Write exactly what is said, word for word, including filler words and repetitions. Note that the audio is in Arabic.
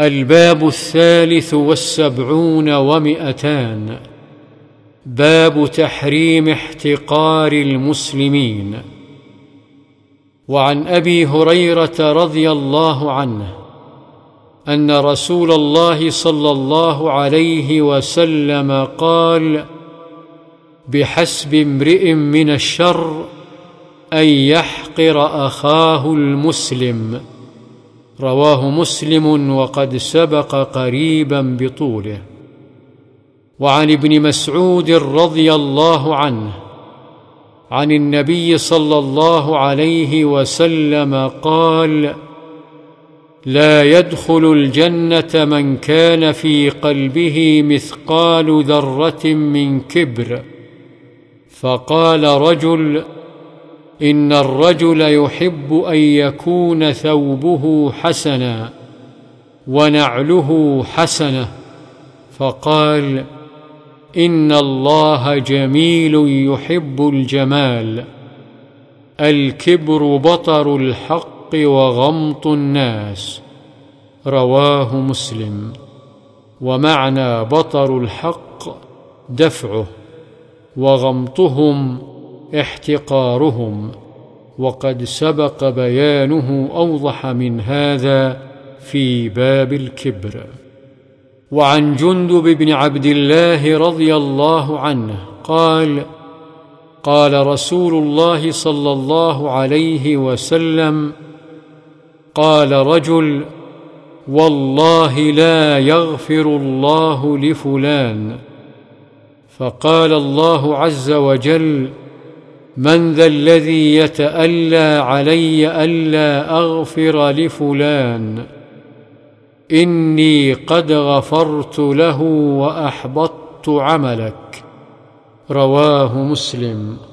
الباب الثالث والسبعون ومئتان باب تحريم احتقار المسلمين. وعن أبي هريرة رضي الله عنه أن رسول الله صلى الله عليه وسلم قال: بحسب امرئ من الشر أن يحقر أخاه المسلم. رواه مسلم وقد سبق قريبا بطوله. وعن ابن مسعود رضي الله عنه عن النبي صلى الله عليه وسلم قال: لا يدخل الجنة من كان في قلبه مثقال ذرة من كبر. فقال رجل: إن الرجل يحب أن يكون ثوبه حسنا ونعله حسنة، فقال: إن الله جميل يحب الجمال. الكبر بطر الحق وغمط الناس. رواه مسلم. ومعنى بطر الحق دفعه، وغمطهم احتقارهم، وقد سبق بيانه أوضح من هذا في باب الكبر. وعن جندب بن عبد الله رضي الله عنه قال: قال رسول الله صلى الله عليه وسلم: قال رجل: والله لا يغفر الله لفلان. فقال الله عز وجل: من ذا الذي يتألى علي ألا أغفر لفلان؟ إني قد غفرت له وأحبطت عملك. رواه مسلم.